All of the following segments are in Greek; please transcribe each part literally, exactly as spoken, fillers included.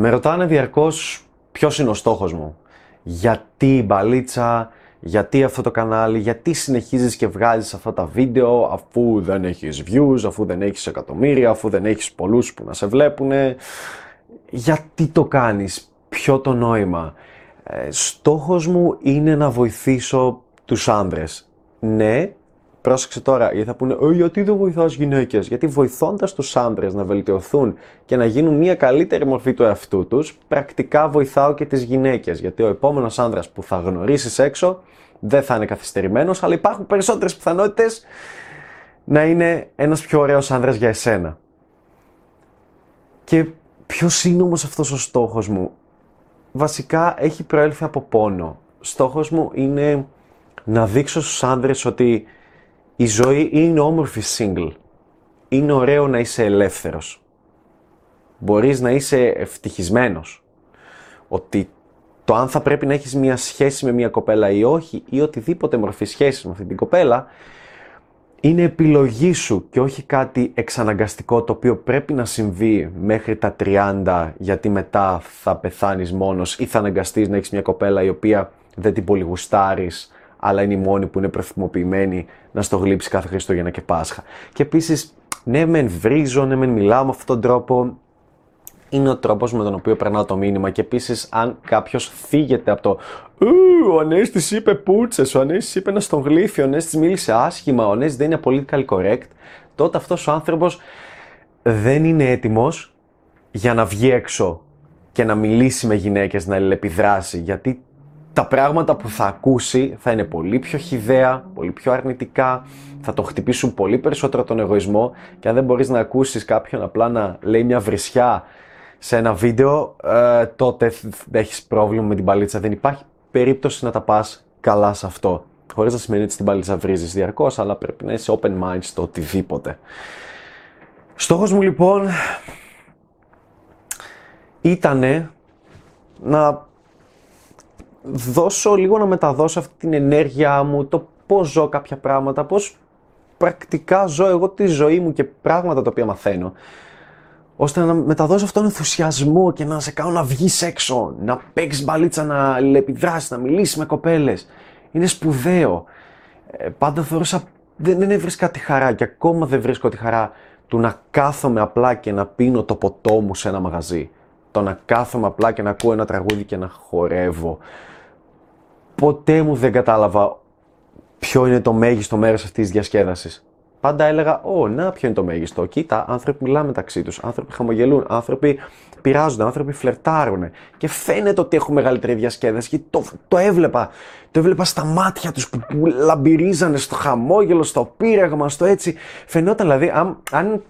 Με ρωτάνε διαρκώς ποιος είναι ο στόχος μου. Γιατί η μπαλίτσα, γιατί αυτό το κανάλι, γιατί συνεχίζεις και βγάζεις αυτά τα βίντεο αφού δεν έχεις views, αφού δεν έχεις εκατομμύρια, αφού δεν έχεις πολλούς που να σε βλέπουνε. Γιατί το κάνεις, ποιο το νόημα. Ε, στόχος μου είναι να βοηθήσω τους άνδρες. Ναι, πρόσεξε τώρα, γιατί θα πούνε «Ε, γιατί δεν βοηθάς γυναίκες?» Γιατί βοηθώντας τους άνδρες να βελτιωθούν και να γίνουν μια καλύτερη μορφή του εαυτού τους, πρακτικά βοηθάω και τις γυναίκες. Γιατί ο επόμενος άνδρας που θα γνωρίσεις έξω δεν θα είναι καθυστερημένος, αλλά υπάρχουν περισσότερες πιθανότητες να είναι ένας πιο ωραίος άνδρας για εσένα. Και ποιος είναι όμως αυτός ο στόχος μου? Βασικά έχει προέλθει από πόνο. Στόχος μου είναι να δείξω στους άνδρες ότι η ζωή είναι όμορφη single. Είναι ωραίο να είσαι ελεύθερος. Μπορείς να είσαι ευτυχισμένος. Ότι το αν θα πρέπει να έχεις μια σχέση με μια κοπέλα ή όχι, ή οτιδήποτε μορφή σχέση με αυτή την κοπέλα, είναι επιλογή σου και όχι κάτι εξαναγκαστικό το οποίο πρέπει να συμβεί μέχρι τα τριάντα, γιατί μετά θα πεθάνεις μόνος ή θα αναγκαστείς να έχεις μια κοπέλα η οποία δεν την πολύ γουστάρεις, αλλά είναι η μόνη που είναι προθυμοποιημένη να στο γλύψει κάθε Χριστούγεννα και Πάσχα. Και επίσης, ναι μεν βρίζω, ναι μεν μιλάω με αυτόν τον τρόπο, είναι ο τρόπος με τον οποίο περνάω το μήνυμα. Και επίσης, αν κάποιος φύγεται από το «Ο Ανέστης είπε πούτσες, ο Ανέστης είπε να στον γλύφει, ο Ανέστης μίλησε άσχημα, ο Ανέστης δεν είναι political correct», τότε αυτός ο άνθρωπος δεν είναι έτοιμος για να βγει έξω και να μιλήσει με γυναίκες, να αλληλεπιδράσει, γιατί τα πράγματα που θα ακούσει θα είναι πολύ πιο χυδαία, πολύ πιο αρνητικά, θα το χτυπήσουν πολύ περισσότερο τον εγωισμό. Και αν δεν μπορείς να ακούσεις κάποιον απλά να λέει μια βρισιά σε ένα βίντεο, ε, τότε έχεις πρόβλημα με την παλίτσα. Δεν υπάρχει περίπτωση να τα πας καλά σε αυτό. Χωρίς να σημαίνει ότι στην παλίτσα βρίζεις διαρκώς, αλλά πρέπει να είσαι open mind στο οτιδήποτε. Στόχος μου λοιπόν ήτανε να δώσω λίγο, να μεταδώσω αυτή την ενέργειά μου, το πώς ζω κάποια πράγματα, πώς πρακτικά ζω εγώ τη ζωή μου και πράγματα τα οποία μαθαίνω, ώστε να μεταδώσω αυτόν τον ενθουσιασμό και να σε κάνω να βγεις έξω, να παίξεις μπαλίτσα, να αλληλεπιδράσεις, να μιλήσεις με κοπέλες. Είναι σπουδαίο. Ε, πάντα θεωρούσα, δεν, δεν έβρισκα τη χαρά και ακόμα δεν βρίσκω τη χαρά του να κάθομαι απλά και να πίνω το ποτό μου σε ένα μαγαζί. Το να κάθομαι απλά και να ακούω ένα τραγούδι και να χορεύω. Ποτέ μου δεν κατάλαβα ποιο είναι το μέγιστο μέρος αυτής της διασκέδασης. Πάντα έλεγα, ω, να, ποιο είναι το μέγιστο. Κοίτα, άνθρωποι μιλάνε μεταξύ τους, άνθρωποι χαμογελούν, άνθρωποι πειράζονται, άνθρωποι φλερτάρουν. Και φαίνεται ότι έχουν μεγαλύτερη διασκέδαση, γιατί το, το έβλεπα. Το έβλεπα στα μάτια τους που, που λαμπυρίζανε στο χαμόγελο, στο πείραγμα, στο έτσι. Φαινόταν δηλαδή, αν, αν,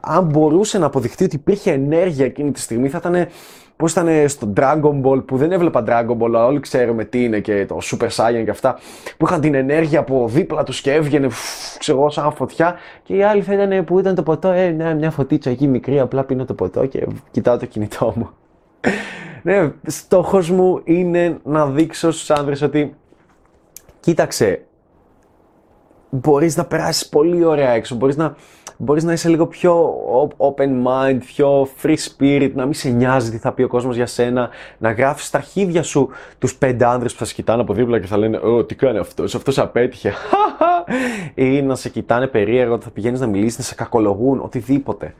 αν μπορούσε να αποδειχτεί ότι υπήρχε ενέργεια εκείνη τη στιγμή, θα ήταν. Πώς ήταν στο Dragon Ball, που δεν έβλεπα Dragon Ball, αλλά όλοι ξέρουμε τι είναι και το Super Saiyan και αυτά, που είχαν την ενέργεια από δίπλα τους και έβγαινε, φου, ξέρω, σαν φωτιά. Και οι άλλοι θα ήταν που ήταν το ποτό, ε, ναι, μια φωτίτσα εκεί μικρή, απλά πίνω το ποτό και κοιτάω το κινητό μου. Ναι, στόχος μου είναι να δείξω στους άνδρες ότι, κοίταξε, μπορείς να περάσεις πολύ ωραία έξω, μπορείς να, μπορείς να είσαι λίγο πιο open mind, πιο free spirit, να μην σε νοιάζει τι θα πει ο κόσμος για σένα, να γράφεις στα αρχίδια σου τους πέντε άνδρες που θα σε κοιτάνε από δίπλα και θα λένε «Ω, τι κάνει αυτός, αυτός απέτυχε» ή να σε κοιτάνε περίεργο, ότι θα πηγαίνεις να μιλήσεις, να σε κακολογούν, οτιδήποτε.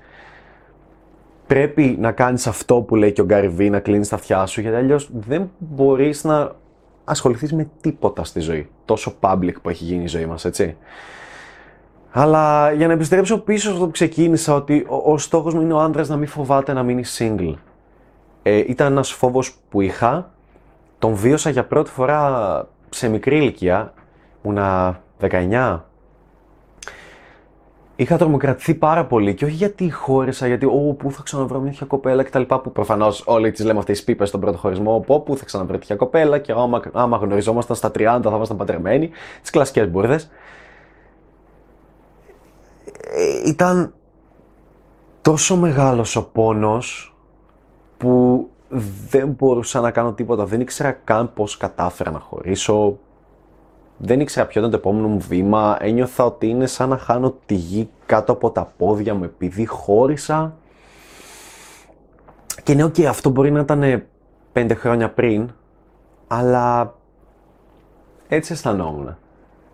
Πρέπει να κάνεις αυτό που λέει και ο Γκάρι Βι, να κλείνεις τα αυτιά σου, γιατί αλλιώς δεν μπορείς να ασχοληθείς με τίποτα στη ζωή, τόσο public που έχει γίνει η ζωή μας, έτσι. Αλλά για να επιστρέψω πίσω στο που ξεκίνησα, ότι ο, ο στόχος μου είναι ο άντρας να μην φοβάται να μείνει single. Ε, ήταν ένας φόβος που είχα, τον βίωσα για πρώτη φορά σε μικρή ηλικία, ήμουνα δεκαεννιά. Είχα τρομοκρατηθεί πάρα πολύ και όχι γιατί χώρισα, γιατί «Ω, πού θα ξαναβρω μια τέτοια κοπέλα» κτλ. Που προφανώς όλοι τις λέμε αυτές τις πίπες στον πρώτο χωρισμό. «Πω, πού θα ξαναβρω τέτοια κοπέλα» και άμα, άμα γνωριζόμασταν στα τριάντα θα ήμασταν παντρεμένοι. Τις κλασικές μπουρδες. Ήταν τόσο μεγάλος ο πόνος που δεν μπορούσα να κάνω τίποτα. Δεν ήξερα καν πώς κατάφερα να χωρίσω. Δεν ήξερα ποιο ήταν το επόμενο μου βήμα. Ένιωθα ότι είναι σαν να χάνω τη γη κάτω από τα πόδια μου επειδή χώρισα. Και ναι, okay, αυτό μπορεί να ήταν πέντε χρόνια πριν, αλλά έτσι αισθανόμουν.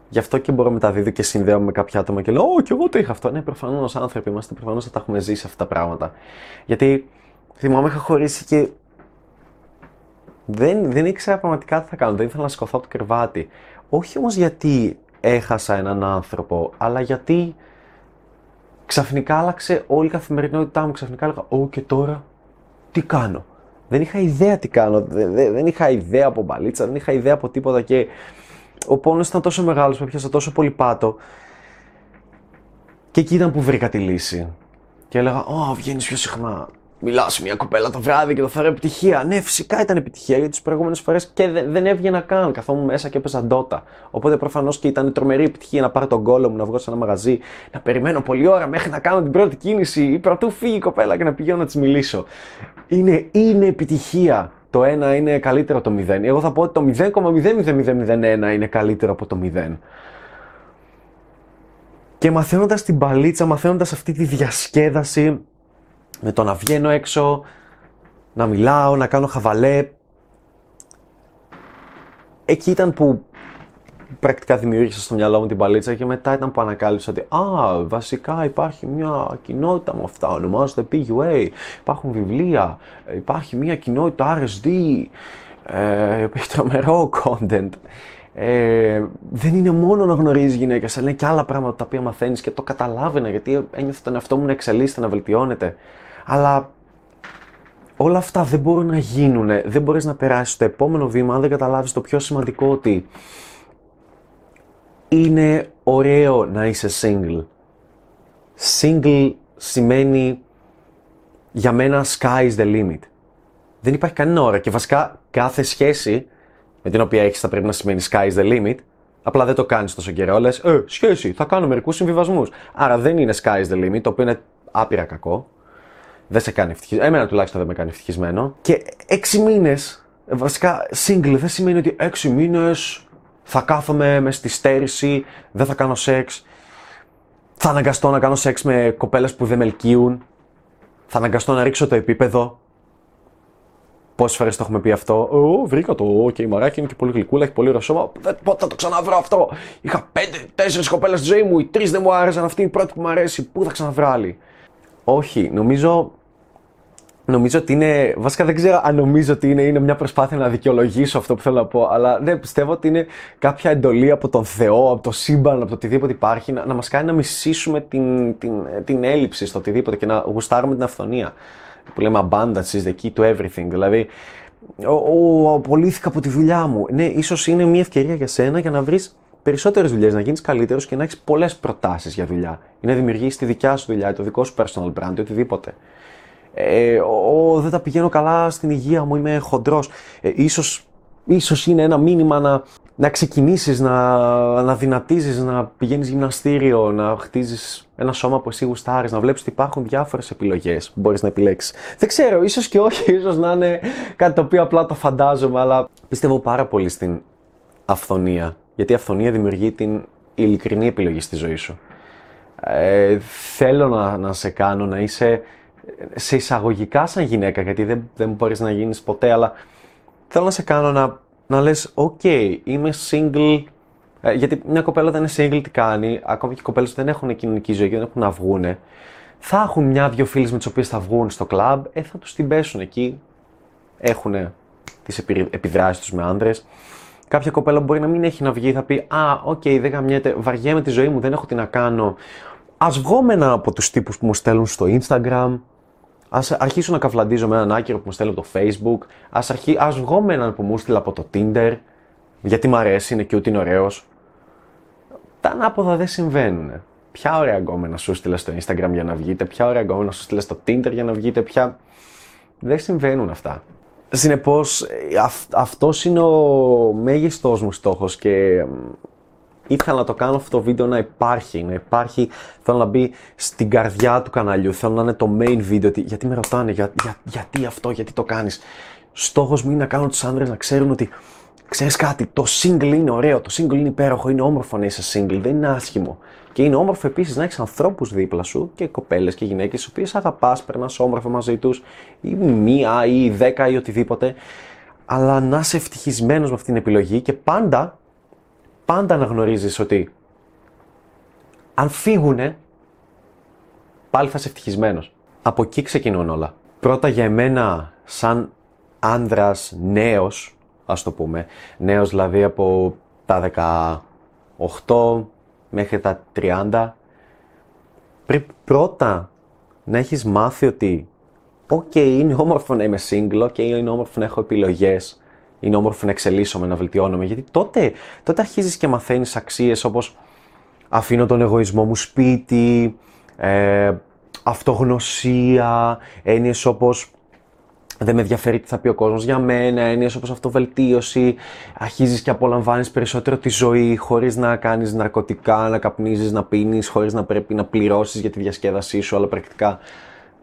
Γι' αυτό και μπορώ μεταδίδω και συνδέομαι με κάποια άτομα και λέω «Ω, κι εγώ το είχα αυτό». Ναι, προφανώς άνθρωποι είμαστε, προφανώς θα τα έχουμε ζήσει αυτά τα πράγματα. Γιατί θυμάμαι είχα χωρίσει και δεν, δεν ήξερα πραγματικά τι θα κάνω, δεν ήθελα να σηκωθώ από το κρεβάτι. Όχι όμως γιατί έχασα έναν άνθρωπο, αλλά γιατί ξαφνικά άλλαξε όλη η καθημερινότητά μου. Ξαφνικά έλεγα «Ω, και τώρα τι κάνω». Δεν είχα ιδέα τι κάνω, δεν, δεν, δεν είχα ιδέα από μπαλίτσα, δεν είχα ιδέα από τίποτα και ο πόνος ήταν τόσο μεγάλος, με πιάσα τόσο πολύ πάτο και εκεί ήταν που βρήκα τη λύση. Και έλεγα «Ω, βγαίνεις πιο συχνά, μιλάς σε μια κοπέλα το βράδυ και το θεωρώ επιτυχία». Ναι, φυσικά ήταν επιτυχία, γιατί τις προηγούμενες φορές και δεν, δεν έβγαινα καν, καθόμουν μέσα και έπαιζα ντότα. Οπότε προφανώς και ήταν τρομερή επιτυχία να πάρω τον κόλλο μου, να βγω σε ένα μαγαζί, να περιμένω πολλή ώρα μέχρι να κάνω την πρώτη κίνηση ή πρωτού φύγει η κοπέλα και να πηγαίνω να της μιλήσω. Είναι, είναι επιτυχία. Το ένα είναι καλύτερο από το μηδέν. Εγώ θα πω ότι το μηδέν κόμμα μηδέν μηδέν μηδέν ένα είναι καλύτερο από το μηδέν. Και μαθαίνοντας την μπαλίτσα, μαθαίνοντας αυτή τη διασκέδαση με το να βγαίνω έξω, να μιλάω, να κάνω χαβαλέ, εκεί ήταν που πρακτικά δημιούργησα στο μυαλό μου την μπαλίτσα και μετά ήταν που ανακάλυψα ότι «Α, βασικά υπάρχει μια κοινότητα με αυτά, ονομάζεται πι γιου έι, υπάρχουν βιβλία, υπάρχει μια κοινότητα αρ ες ντι, ε, τρομερό content». Ε, δεν είναι μόνο να γνωρίζεις γυναίκες, αλλά είναι και άλλα πράγματα τα οποία μαθαίνεις και το καταλάβαινα γιατί ένιωθα τον εαυτό μου να εξελίσσεται, να βελτιώνεται. Αλλά όλα αυτά δεν μπορούν να γίνουν, δεν μπορείς να περάσεις το επόμενο βήμα αν δεν καταλάβεις το πιο σημαντικό ότι είναι ωραίο να είσαι single. Single σημαίνει για μένα sky is the limit. Δεν υπάρχει κανένα ώρα και βασικά κάθε σχέση με την οποία έχεις θα πρέπει να σημαίνει sky is the limit. Απλά δεν το κάνεις τόσο καιρό, λες «Ε, σχέση, θα κάνω μερικούς συμβιβασμούς». Άρα δεν είναι sky is the limit, το οποίο είναι άπειρα κακό. Δεν σε κάνει ευτυχισμένο, εμένα τουλάχιστον δεν με κάνει ευτυχισμένο. Και έξι μήνες, βασικά single δεν σημαίνει ότι έξι μήνες θα κάθομαι μες στη στέρηση, δεν θα κάνω σεξ, θα αναγκαστώ να κάνω σεξ με κοπέλες που δεν με ελκύουν, θα αναγκαστώ να ρίξω το επίπεδο. Πόσες φορές το έχουμε πει αυτό, «Ω, βρήκα το, οκ, okay, η μαράκι είναι και πολύ γλυκούλα, έχει πολύ ωραίο σώμα, πότε θα το ξαναβρω αυτό, είχα πέντε τέσσερις κοπέλες στη ζωή μου, οι τρεις δεν μου άρεσαν, αυτή η πρώτη που μου αρέσει, πού θα ξαναβρω άλλη». Όχι, νομίζω... Νομίζω ότι είναι, βασικά δεν ξέρω αν νομίζω ότι είναι, είναι μια προσπάθεια να δικαιολογήσω αυτό που θέλω να πω, αλλά ναι, πιστεύω ότι είναι κάποια εντολή από τον Θεό, από το σύμπαν, από το οτιδήποτε υπάρχει, να, να μας κάνει να μισήσουμε την, την, την έλλειψη στο οτιδήποτε και να γουστάρουμε την αυθονία. Που λέμε abundance is the key to everything, δηλαδή, ο, ο, απολύθηκα από τη δουλειά μου. Ναι, ίσως είναι μια ευκαιρία για σένα για να βρεις περισσότερες δουλειές, να γίνεις καλύτερος και να έχεις πολλές προτάσεις για δουλειά. Ή να δημιουργήσεις τη δικιά σου δουλειά, το δικό σου personal brand, οτιδήποτε. Ε, ο, ο, δεν τα πηγαίνω καλά στην υγεία μου, είμαι χοντρός. Ε, ίσως, ίσως είναι ένα μήνυμα να, να ξεκινήσεις, να, να δυνατίζεις, να πηγαίνεις γυμναστήριο, να χτίζεις ένα σώμα που εσύ γουστάρεις, να βλέπεις ότι υπάρχουν διάφορες επιλογές που μπορείς να επιλέξεις. Δεν ξέρω, ίσως και όχι, ίσως να είναι κάτι το οποίο απλά το φαντάζομαι, αλλά πιστεύω πάρα πολύ στην αυθονία, γιατί η αυθονία δημιουργεί την ειλικρινή επιλογή στη ζωή σου. Ε, θέλω να, να σε κάνω να είσαι σε εισαγωγικά σαν γυναίκα, γιατί δεν, δεν μπορείς να γίνεις ποτέ, αλλά θέλω να σε κάνω να, να λες «Οκ, okay, είμαι single». Ε, γιατί μια κοπέλα δεν είναι single, τι κάνει, ακόμη και οι κοπέλες δεν έχουν κοινωνική ζωή και δεν έχουν να βγούνε. Θα έχουν μια-δυο φίλες με τις οποίες θα βγουν στο κλαμπ, ε, θα τους την πέσουν εκεί. Έχουν τις επιδράσεις τους με άνδρες. Κάποια κοπέλα μπορεί να μην έχει να βγει, θα πει «Α, οκ, okay, δεν γαμιέται, βαριέμαι τη ζωή μου, δεν έχω τι να κάνω». Ας βγω με έναν από τους τύπους που μου στέλνουν στο Instagram, ας αρχίσω να καυλαντίζω με έναν άκυρο που μου στέλνει από το Facebook, ας, αρχί... ας βγω με έναν που μου στείλει από το Tinder, γιατί μ' αρέσει, είναι cute, είναι ωραίος. Τα ανάποδα δεν συμβαίνουν. Ποια ωραία γκόμενα σου στείλε στο Instagram για να βγείτε, ποια ωραία γκόμενα σου στείλε στο Tinder για να βγείτε, ποια... Δεν συμβαίνουν αυτά. Συνεπώς, αυ... αυτός είναι ο μέγιστός μου στόχος και... Ήθελα να το κάνω αυτό το βίντεο να υπάρχει, να υπάρχει, θέλω να μπει στην καρδιά του καναλιού, θέλω να είναι το main video, γιατί με ρωτάνε, για, για, γιατί αυτό, γιατί το κάνεις. Στόχος μου είναι να κάνω τους άνδρες να ξέρουν ότι Ξέρεις κάτι, το single είναι ωραίο, το single είναι υπέροχο, είναι όμορφο να είσαι single, δεν είναι άσχημο. Και είναι όμορφο επίσης να έχεις ανθρώπους δίπλα σου και κοπέλες και γυναίκες, τις οποίες αγαπάς, περνάς όμορφα μαζί τους, ή μία ή δέκα ή οτιδήποτε. Αλλά να είσαι ευτυχισμένος με αυτήν την επιλογή και πάντα, πάντα να γνωρίζεις ότι αν φύγουνε, πάλι θα είσαι ευτυχισμένος. Από εκεί ξεκινούν όλα. Πρώτα για εμένα, σαν άνδρας νέος, ας το πούμε, νέος δηλαδή από τα δεκαοκτώ μέχρι τα τριάντα, πρέπει πρώτα να έχεις μάθει ότι ok, είναι όμορφο να είμαι single, ok, είναι όμορφο να έχω επιλογές, είναι όμορφο να εξελίσσομαι, να βελτιώνομαι, γιατί τότε, τότε αρχίζεις και μαθαίνεις αξίες όπως αφήνω τον εγωισμό μου σπίτι, ε, αυτογνωσία, έννοιες όπως δεν με ενδιαφέρει τι θα πει ο κόσμος για μένα, έννοιες όπως αυτοβελτίωση, αρχίζεις και απολαμβάνεις περισσότερο τη ζωή χωρίς να κάνεις ναρκωτικά, να καπνίζεις, να πίνεις, χωρίς να πρέπει να πληρώσεις για τη διασκέδασή σου, αλλά πρακτικά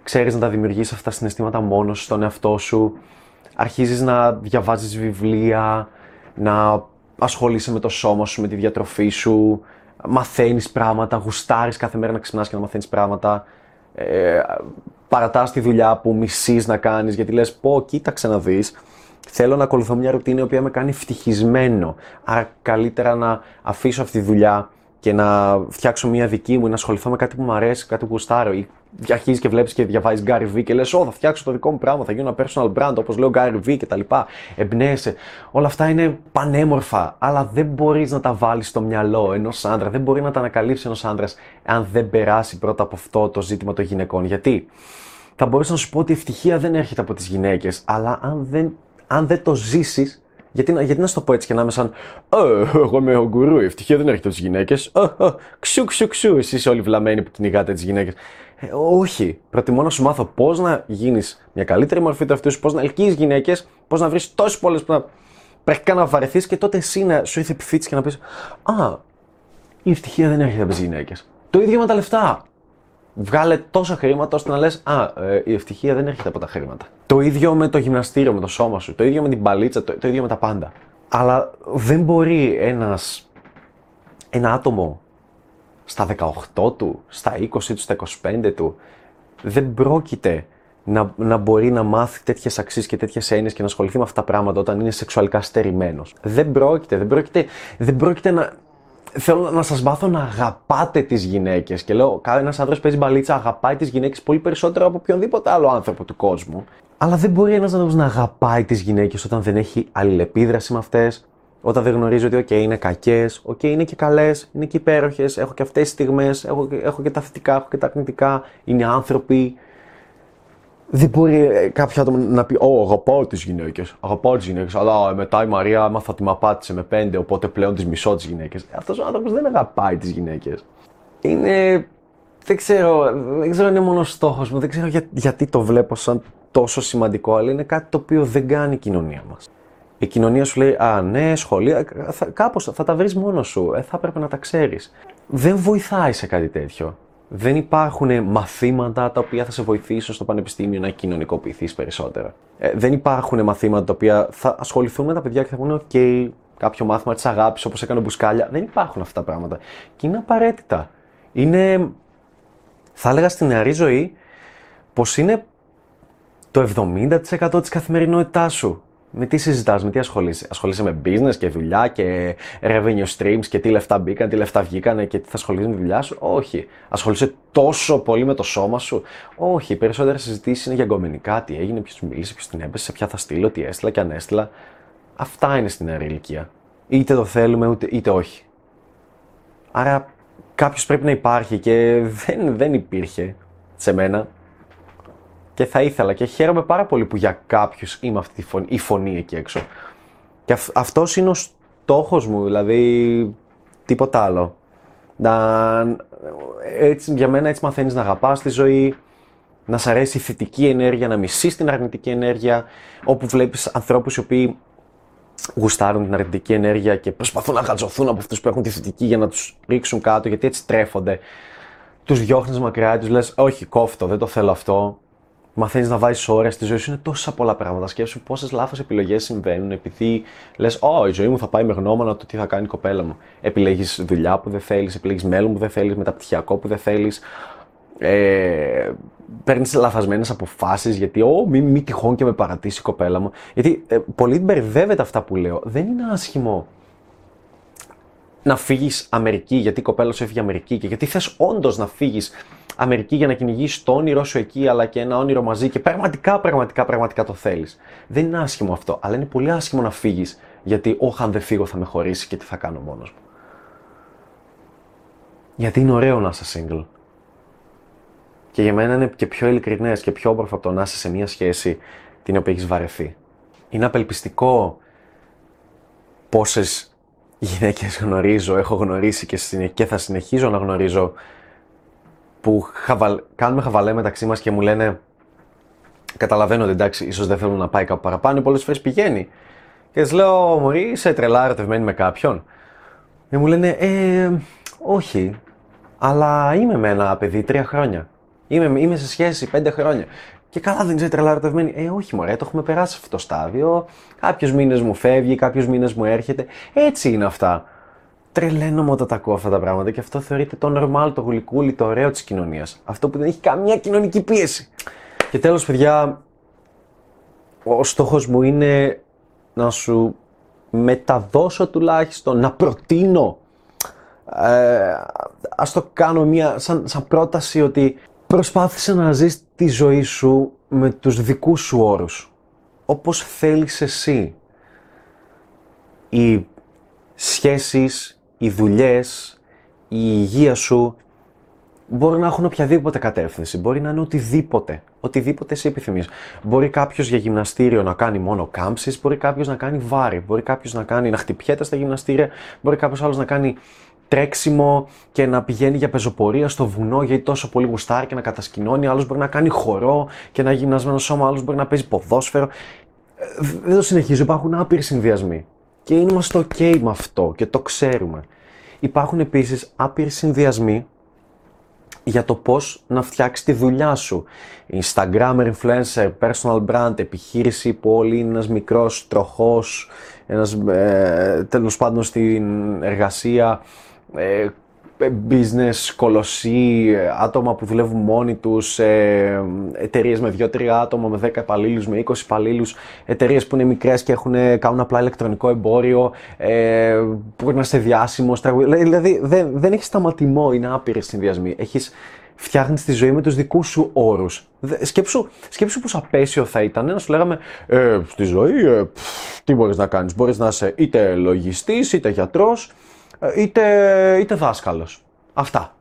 ξέρεις να τα δημιουργείς αυτά τα συναισθήματα μόνος στον εαυτό σου, αρχίζεις να διαβάζεις βιβλία, να ασχολείσαι με το σώμα σου, με τη διατροφή σου, μαθαίνεις πράγματα, γουστάρεις κάθε μέρα να ξυπνάς και να μαθαίνεις πράγματα. Ε, παρατάς τη δουλειά που μισείς να κάνεις γιατί λες πω κοίταξε να δεις, θέλω να ακολουθώ μια ρουτίνα η οποία με κάνει ευτυχισμένο, άρα καλύτερα να αφήσω αυτή τη δουλειά και να φτιάξω μια δική μου, να ασχοληθώ με κάτι που μου αρέσει, κάτι που γουστάρω, ή αρχίζεις και βλέπεις και διαβάζεις Gary Vee και λες ω θα φτιάξω το δικό μου πράγμα, θα γίνω ένα personal brand όπως λέω Gary Vee κτλ, εμπνέεσαι, όλα αυτά είναι πανέμορφα, αλλά δεν μπορείς να τα βάλεις στο μυαλό ενός άντρα, δεν μπορεί να τα ανακαλύψει ενός άντρας αν δεν περάσει πρώτα από αυτό το ζήτημα των γυναικών, γιατί θα μπορούσα να σου πω ότι η ευτυχία δεν έρχεται από τις γυναίκες, αλλά αν δεν, αν δεν το ζήσεις, Γιατί, γιατί να σου το πω έτσι και να είμαι σαν «Ε, εγώ είμαι ο γκουρού, η ευτυχία δεν έρχεται από τις γυναίκες, ε, ε, ξου ξου ξου, εσείς όλοι βλαμμένοι που κυνηγάτε τις γυναίκες». Ε, όχι, προτιμώ να σου μάθω πώς να γίνεις μια καλύτερη μορφή του αυτού σου, πώς να ελκύεις γυναίκες, πώς να βρεις τόσες πολλές που να πρακτικά να βαρεθείς και τότε εσύ να σου ήρθε επιφύτης και να πεις «Α, η ευτυχία δεν έρχεται από τις γυναίκες». Το ίδιο με τα λεφτά. Βγάλε τόσα χρήματα ώστε να λες «Α, ε, η ευτυχία δεν έρχεται από τα χρήματα». Το ίδιο με το γυμναστήριο, με το σώμα σου, το ίδιο με την παλίτσα, το, το ίδιο με τα πάντα. Αλλά δεν μπορεί ένας, ένα άτομο στα δεκαοκτώ του, στα είκοσι του, στα είκοσι πέντε του, δεν πρόκειται να, να μπορεί να μάθει τέτοιες αξίες και τέτοιες έννοιες και να ασχοληθεί με αυτά τα πράγματα όταν είναι σεξουαλικά στερημένος. Δεν πρόκειται, δεν πρόκειται, δεν πρόκειται να... Θέλω να σας μάθω να αγαπάτε τις γυναίκες και λέω ένας άνθρωπος παίζει μπαλίτσα, αγαπάει τις γυναίκες πολύ περισσότερο από οποιονδήποτε άλλο άνθρωπο του κόσμου. Αλλά δεν μπορεί ένας άνθρωπος να αγαπάει τις γυναίκες όταν δεν έχει αλληλεπίδραση με αυτές, όταν δεν γνωρίζει ότι okay, είναι κακές, okay, είναι και καλές, είναι και υπέροχες, έχω και αυτές τις στιγμές, έχω, έχω και τα θετικά, έχω και τα αρνητικά, είναι άνθρωποι. Δεν μπορεί κάποιο άτομο να πει «Ω, αγαπάω τις γυναίκες, αγαπάω τις γυναίκες, αλλά μετά η Μαρία έμαθα ότι με απάτησε με πέντε, οπότε πλέον τις μισώ τις γυναίκες». Αυτός ο άνθρωπος δεν αγαπάει τις γυναίκες. Είναι... δεν ξέρω, δεν ξέρω είναι μόνο στόχος μου, δεν ξέρω για, γιατί το βλέπω σαν τόσο σημαντικό, αλλά είναι κάτι το οποίο δεν κάνει η κοινωνία μας. Η κοινωνία σου λέει «Α, ναι, σχολεία, θα, κάπως θα τα βρεις μόνος σου, ε, θα έπρεπε να τα ξέρεις». Δεν βοηθάει σε κάτι τέτοιο. Δεν υπάρχουν μαθήματα τα οποία θα σε βοηθήσουν στο πανεπιστήμιο να κοινωνικοποιηθείς περισσότερα. Ε, δεν υπάρχουν μαθήματα τα οποία θα ασχοληθούν με τα παιδιά και θα πούνε «OK, κάποιο μάθημα της αγάπης όπως έκανε ο Μπουσκάλια». Δεν υπάρχουν αυτά τα πράγματα. Και είναι απαραίτητα. Είναι, θα έλεγα στην νεαρή ζωή, πως είναι το εβδομήντα τοις εκατό της καθημερινότητάς σου. Με τι συζητάς, με τι ασχολείσαι. Ασχολείσαι με business και δουλειά και revenue streams και τι λεφτά μπήκαν, τι λεφτά βγήκανε και τι θα ασχολείσαι με τη δουλειά σου. Όχι. Ασχολείσαι τόσο πολύ με το σώμα σου. Όχι. Οι περισσότερες συζητήσεις είναι για γκομενικά. Τι έγινε, ποιος μίλησε, ποιος την έπεσε, σε ποια θα στείλω, τι έστειλα και αν έστειλα. Αυτά είναι στην νεαρή ηλικία. Είτε το θέλουμε, ούτε, είτε όχι. Άρα κάποιος πρέπει να υπάρχει και δεν, δεν υπήρχε σε μένα. Και θα ήθελα και χαίρομαι πάρα πολύ που για κάποιους είμαι αυτή τη φωνή, η φωνή εκεί έξω. Και αυ, αυτός είναι ο στόχος μου, δηλαδή τίποτα άλλο. Να, έτσι, για μένα έτσι μαθαίνεις να αγαπάς τη ζωή, να σ' αρέσει η θετική ενέργεια, να μισείς την αρνητική ενέργεια, όπου βλέπεις ανθρώπους οι οποίοι γουστάρουν την αρνητική ενέργεια και προσπαθούν να γατζωθούν από αυτούς που έχουν τη θετική για να τους ρίξουν κάτω, γιατί έτσι τρέφονται. Τους διώχνεις μακριά, τους λες όχι κόφτο, δεν το θέλω αυτό. μαθαίνεις να βάζεις ώρες στη ζωή σου, είναι τόσα πολλά πράγματα. Σκέψου πόσες λάθος επιλογές συμβαίνουν επειδή λες, Ω, η ζωή μου θα πάει με γνώμονα το τι θα κάνει η κοπέλα μου. Επιλέγεις δουλειά που δεν θέλεις, επιλέγεις μέλλον που δεν θέλεις, μεταπτυχιακό που δεν θέλεις. Ε, παίρνεις λαθασμένες αποφάσεις γιατί, Ω, μη, μη τυχόν και με παρατήσει η κοπέλα μου. Γιατί ε, πολύ μπερδεύεται αυτά που λέω. Δεν είναι άσχημο να φύγεις Αμερική γιατί η κοπέλα σου έφυγε Αμερική και γιατί θες όντως να φύγεις Αμερική για να κυνηγείς το όνειρό σου εκεί, αλλά και ένα όνειρο μαζί και πραγματικά, πραγματικά, πραγματικά το θέλεις. Δεν είναι άσχημο αυτό, αλλά είναι πολύ άσχημο να φύγεις γιατί, όχι, αν δεν φύγω θα με χωρίσει και τι θα κάνω μόνος μου. Γιατί είναι ωραίο να είσαι single. Και για μένα είναι και πιο ειλικρινές και πιο όμορφο από το να είσαι σε μια σχέση την οποία έχεις βαρεθεί. Είναι απελπιστικό πόσες γυναίκες γνωρίζω, έχω γνωρίσει και, συνε... και θα συνεχίζω να γνωρίζω, που χαβα... κάνουμε χαβαλέ μεταξύ μας και μου λένε, καταλαβαίνω ότι εντάξει, ίσως δεν θέλουν να πάει κάπου παραπάνω, πολλές φορές πηγαίνει. Και της λέω, μωρή, είσαι τρελά ερωτευμένη με κάποιον? Και μου λένε, ε, όχι, αλλά είμαι με ένα παιδί τρία χρόνια. Είμαι, είμαι σε σχέση πέντε χρόνια. Και καλά, δεν είσαι τρελά ερωτευμένη? Ε, όχι, μωρέ, το έχουμε περάσει αυτό το στάδιο. Κάποιους μήνες μου φεύγει, κάποιους μήνες μου έρχεται. Έτσι είναι αυτά. Τρελαίνομαι όταν τα ακούω αυτά τα πράγματα και αυτό θεωρείται το normal, το γουλικούλι, το ωραίο της κοινωνίας. Αυτό που δεν έχει καμία κοινωνική πίεση. Και τέλος, παιδιά, ο στόχος μου είναι να σου μεταδώσω τουλάχιστον, να προτείνω. Ε, ας το κάνω μια, σαν, σαν πρόταση, ότι προσπάθησε να ζεις τη ζωή σου με τους δικούς σου όρους, όπως θέλεις εσύ. Οι σχέσεις, οι δουλειές, η υγεία σου μπορεί να έχουν οποιαδήποτε κατεύθυνση, μπορεί να είναι οτιδήποτε, οτιδήποτε εσύ επιθυμείς. Μπορεί κάποιος για γυμναστήριο να κάνει μόνο κάμψεις, μπορεί κάποιος να κάνει βάρη, μπορεί κάποιος να, κάνει, να χτυπιέται στα γυμναστήρια, μπορεί κάποιος άλλος να κάνει τρέξιμο και να πηγαίνει για πεζοπορία στο βουνό γιατί τόσο πολύ γουστάρει και να κατασκηνώνει. Άλλος μπορεί να κάνει χορό και ένα γυμνασμένο σώμα, άλλος μπορεί να παίζει ποδόσφαιρο. Δεν το συνεχίζω, υπάρχουν άπειροι συνδυασμοί. Και είμαστε ok με αυτό και το ξέρουμε. Υπάρχουν επίσης άπειροι συνδυασμοί για το πώς να φτιάξεις τη δουλειά σου. Instagrammer, influencer, personal brand, επιχείρηση που όλοι είναι ένας μικρός τροχός, ένας ε, τέλος πάντων στην εργασία, Ε, business, κολοσσοί, άτομα που δουλεύουν μόνοι τους, ε, εταιρείες με δύο τρία άτομα, με δέκα υπαλλήλους, με είκοσι υπαλλήλους, εταιρείες που είναι μικρές και έχουν, κάνουν απλά ηλεκτρονικό εμπόριο, ε, που να είσαι διάσημος, τραγουδιστής. Δηλαδή δεν, δεν έχεις σταματημό, είναι άπειρες συνδυασμοί. Έχεις, φτιάχνεις τη ζωή με τους δικούς σου όρους. Σκέψου, σκέψου πως απέσιο θα ήταν να σου λέγαμε, ε, στη ζωή ε, πφ, τι μπορείς να κάνεις? Μπορείς να είσαι είτε λογιστής, είτε γιατρός, Είτε, είτε δάσκαλος. Αυτά.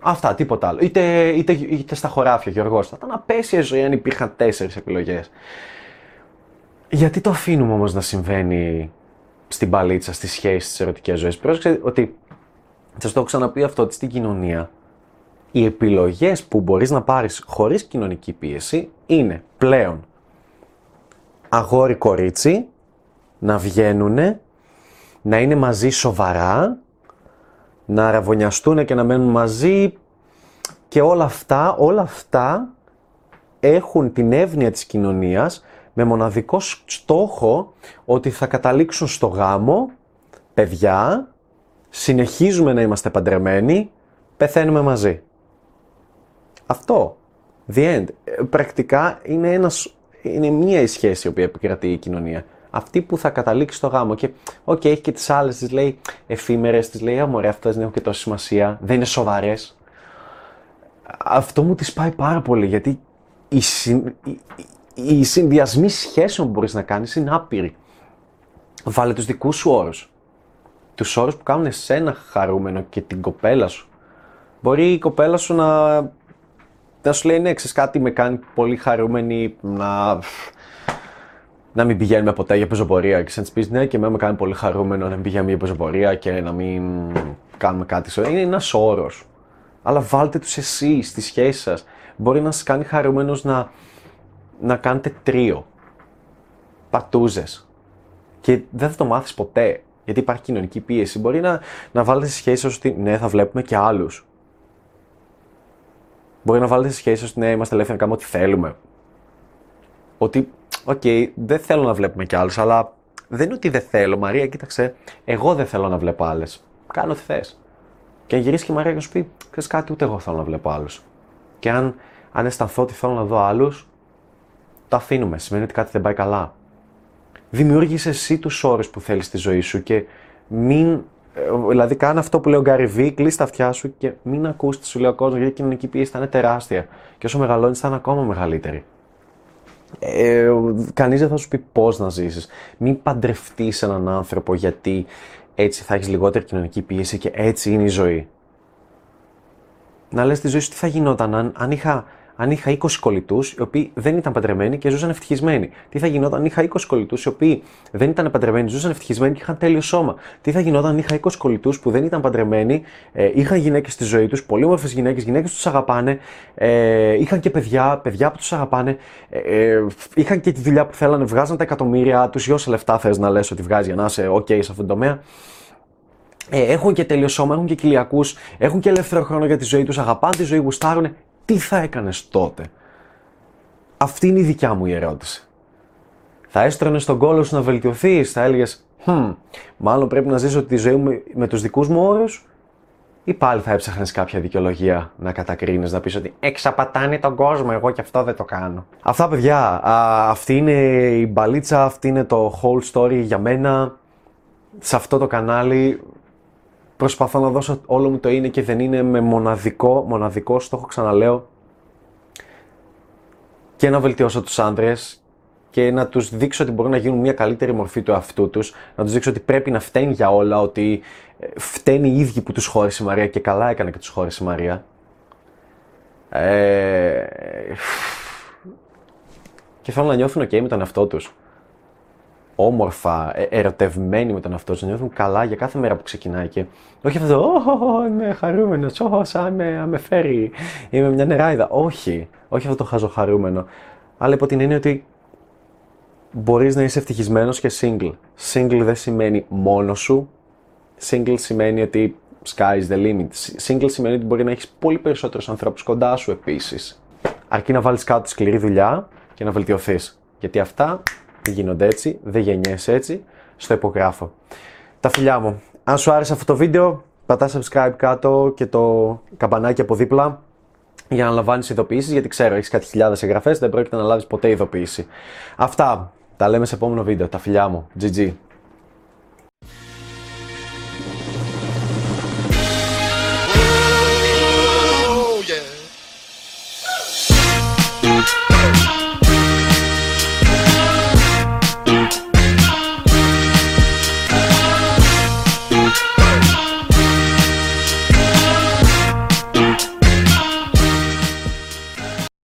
Αυτά, τίποτα άλλο. Είτε, είτε, είτε στα χωράφια, Γιώργος. Θα ήταν απέσια η ζωή αν υπήρχαν τέσσερις επιλογές. Γιατί το αφήνουμε όμως να συμβαίνει στην παλίτσα, στις σχέσεις, στις ερωτικές ζωές? Πρόσεξε ότι, σας το έχω ξαναπεί αυτό, ότι στην κοινωνία οι επιλογές που μπορείς να πάρεις χωρίς κοινωνική πίεση είναι πλέον αγόρι-κορίτσι, να βγαίνουνε, να είναι μαζί σοβαρά, να αραβωνιαστούν και να μένουν μαζί, και όλα αυτά, όλα αυτά έχουν την εύνοια της κοινωνίας με μοναδικό στόχο ότι θα καταλήξουν στο γάμο, παιδιά, συνεχίζουμε να είμαστε παντρεμένοι, πεθαίνουμε μαζί. Αυτό, the end, πρακτικά είναι, ένας, είναι μία η σχέση η οποία επικρατεί η κοινωνία. Αυτή που θα καταλήξει στο γάμο. Και οκ, okay, έχει και τις άλλες, τις λέει εφήμερες, τις λέει, αμορφέ, αυτές δεν έχουν και τόση σημασία, δεν είναι σοβαρές. Αυτό μου τις πάει πάρα πολύ, γιατί οι, συν, οι, οι συνδυασμοί σχέσεων που μπορείς να κάνεις είναι άπειροι. Βάλε τους δικούς σου όρους. Τους όρους που κάνουν εσένα χαρούμενο και την κοπέλα σου. Μπορεί η κοπέλα σου να, να σου λέει, ναι, ξέρεις κάτι, με κάνει πολύ χαρούμενη, να... να μην πηγαίνουμε ποτέ για πεζοπορία, και σαν τη πει, ναι, και εμένα με κάνει πολύ χαρούμενο να μην πηγαίνουμε για πεζοπορία και να μην κάνουμε κάτι. Είναι ένας όρος. Αλλά βάλτε τους εσύ στη σχέση σας. Μπορεί να σας κάνει χαρούμενος να, να κάνετε τρίο. Πατούζες. Και δεν θα το μάθεις ποτέ, γιατί υπάρχει κοινωνική πίεση. Μπορεί να, να βάλετε στη σχέση σας ότι ναι, θα βλέπουμε και άλλους. Μπορεί να βάλετε στη σχέση σας ότι ναι, είμαστε ελεύθεροι να κάνουμε ό,τι θέλουμε. ότι, οκ, okay, δεν θέλω να βλέπουμε κι άλλους, αλλά δεν είναι ότι δεν θέλω. Μαρία, κοίταξε, εγώ δεν θέλω να βλέπω άλλες. Κάνω τι θες. Και αν γυρίσει και η Μαρία και σου πει, ξέρεις κάτι, ούτε εγώ θέλω να βλέπω άλλους. Και αν, αν αισθανθώ ότι θέλω να δω άλλους, το αφήνουμε. Σημαίνει ότι κάτι δεν πάει καλά. Δημιούργησε εσύ τους όρους που θέλεις στη ζωή σου και μην. Δηλαδή, κάνε αυτό που λέει ο Γκάρι Βι, κλείσει τα αυτιά σου και μην ακούσει τι σου λέει ο κόσμος, γιατί η κοινωνική πίεση θα είναι τεράστια. Και όσο μεγαλώνεις, θα είναι ακόμα μεγαλύτερη. Ε, Κανείς δεν θα σου πει πώς να ζήσεις. Μην παντρευτείς έναν άνθρωπο, γιατί έτσι θα έχεις λιγότερη κοινωνική πίεση και έτσι είναι η ζωή. Να λες τη ζωή σου τι θα γινόταν αν, αν, είχα, αν είχα είκοσι κολλητούς οι οποίοι δεν ήταν παντρεμένοι και ζούσαν ευτυχισμένοι. Τι θα γινόταν αν είχα είκοσι κολλητούς οι οποίοι δεν ήταν παντρεμένοι, ζούσαν ευτυχισμένοι και είχαν τέλειο σώμα. Τι θα γινόταν αν είχα είκοσι κολλητούς που δεν ήταν παντρεμένοι, ε, είχαν γυναίκες στη ζωή τους, πολύ όμορφες γυναίκες, γυναίκες που τους αγαπάνε, ε, είχαν και παιδιά, παιδιά που τους αγαπάνε, ε, ε, είχαν και τη δουλειά που θέλανε, βγάζαν τα εκατομμύρια τους ή όσα λεφτά θες να λες ότι βγάζει για να είσαι OK σε αυτόν τον τομέα. Ε, έχουν και τέλειο σώμα, έχουν και κοιλιακούς, έχουν και ελεύθερο χρόνο για τη ζωή τους, αγαπάνε τη ζωή, γουστάρουν. Τι θα έκανες τότε? Αυτή είναι η δικιά μου η ερώτηση. Θα έστρωνες τον κόλο σου να βελτιωθείς, θα έλεγες hm, μάλλον πρέπει να ζήσω τη ζωή μου με τους δικούς μου όρους, ή πάλι θα έψαχνες κάποια δικαιολογία να κατακρίνεις, να πεις ότι εξαπατάνε τον κόσμο, εγώ και αυτό δεν το κάνω. Αυτά παιδιά, α, αυτή είναι η μπαλίτσα, αυτή είναι το whole story για μένα, σε αυτό το κανάλι. Προσπαθώ να δώσω όλο μου το είναι και δεν είναι με μοναδικό, μοναδικό στόχο, ξαναλέω, και να βελτιώσω τους άντρες και να τους δείξω ότι μπορούν να γίνουν μια καλύτερη μορφή του εαυτού τους, να τους δείξω ότι πρέπει να φταίνουν για όλα, ότι φταίνουν οι ίδιοι που τους χώρισε η Μαρία και καλά έκανε και τους χώρισε η Μαρία. Ε... Και θέλω να νιώθουν ok με τον εαυτό τους. Όμορφα, ερωτευμένοι με τον εαυτό τους, να νιώθουν καλά για κάθε μέρα που ξεκινάει και όχι αυτό το «Ωχ, είμαι χαρούμενος, ωχ, σαν με φέρει, είμαι μια νεράιδα». Όχι, όχι αυτό το χαζοχαρούμενο. Αλλά υπό την έννοια ότι μπορείς να είσαι ευτυχισμένος και single. Single δεν σημαίνει μόνος σου. Single σημαίνει ότι sky's the limit. Single σημαίνει ότι μπορεί να έχεις πολύ περισσότερους ανθρώπους κοντά σου επίσης. Αρκεί να βάλεις κάτω τη σκληρή δουλειά και να βελτιωθείς. Γιατί αυτά δεν γίνονται έτσι, δεν γεννιέσαι έτσι, στο υπογράφω. Τα φιλιά μου, αν σου άρεσε αυτό το βίντεο, πατά subscribe κάτω και το καμπανάκι από δίπλα για να λαμβάνεις ειδοποιήσεις, γιατί ξέρω έχεις κάτι χιλιάδες εγγραφές, δεν πρόκειται να λάβεις ποτέ ειδοποίηση. Αυτά, τα λέμε σε επόμενο βίντεο, τα φιλιά μου, τζι τζι.